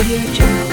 Audio Jungle.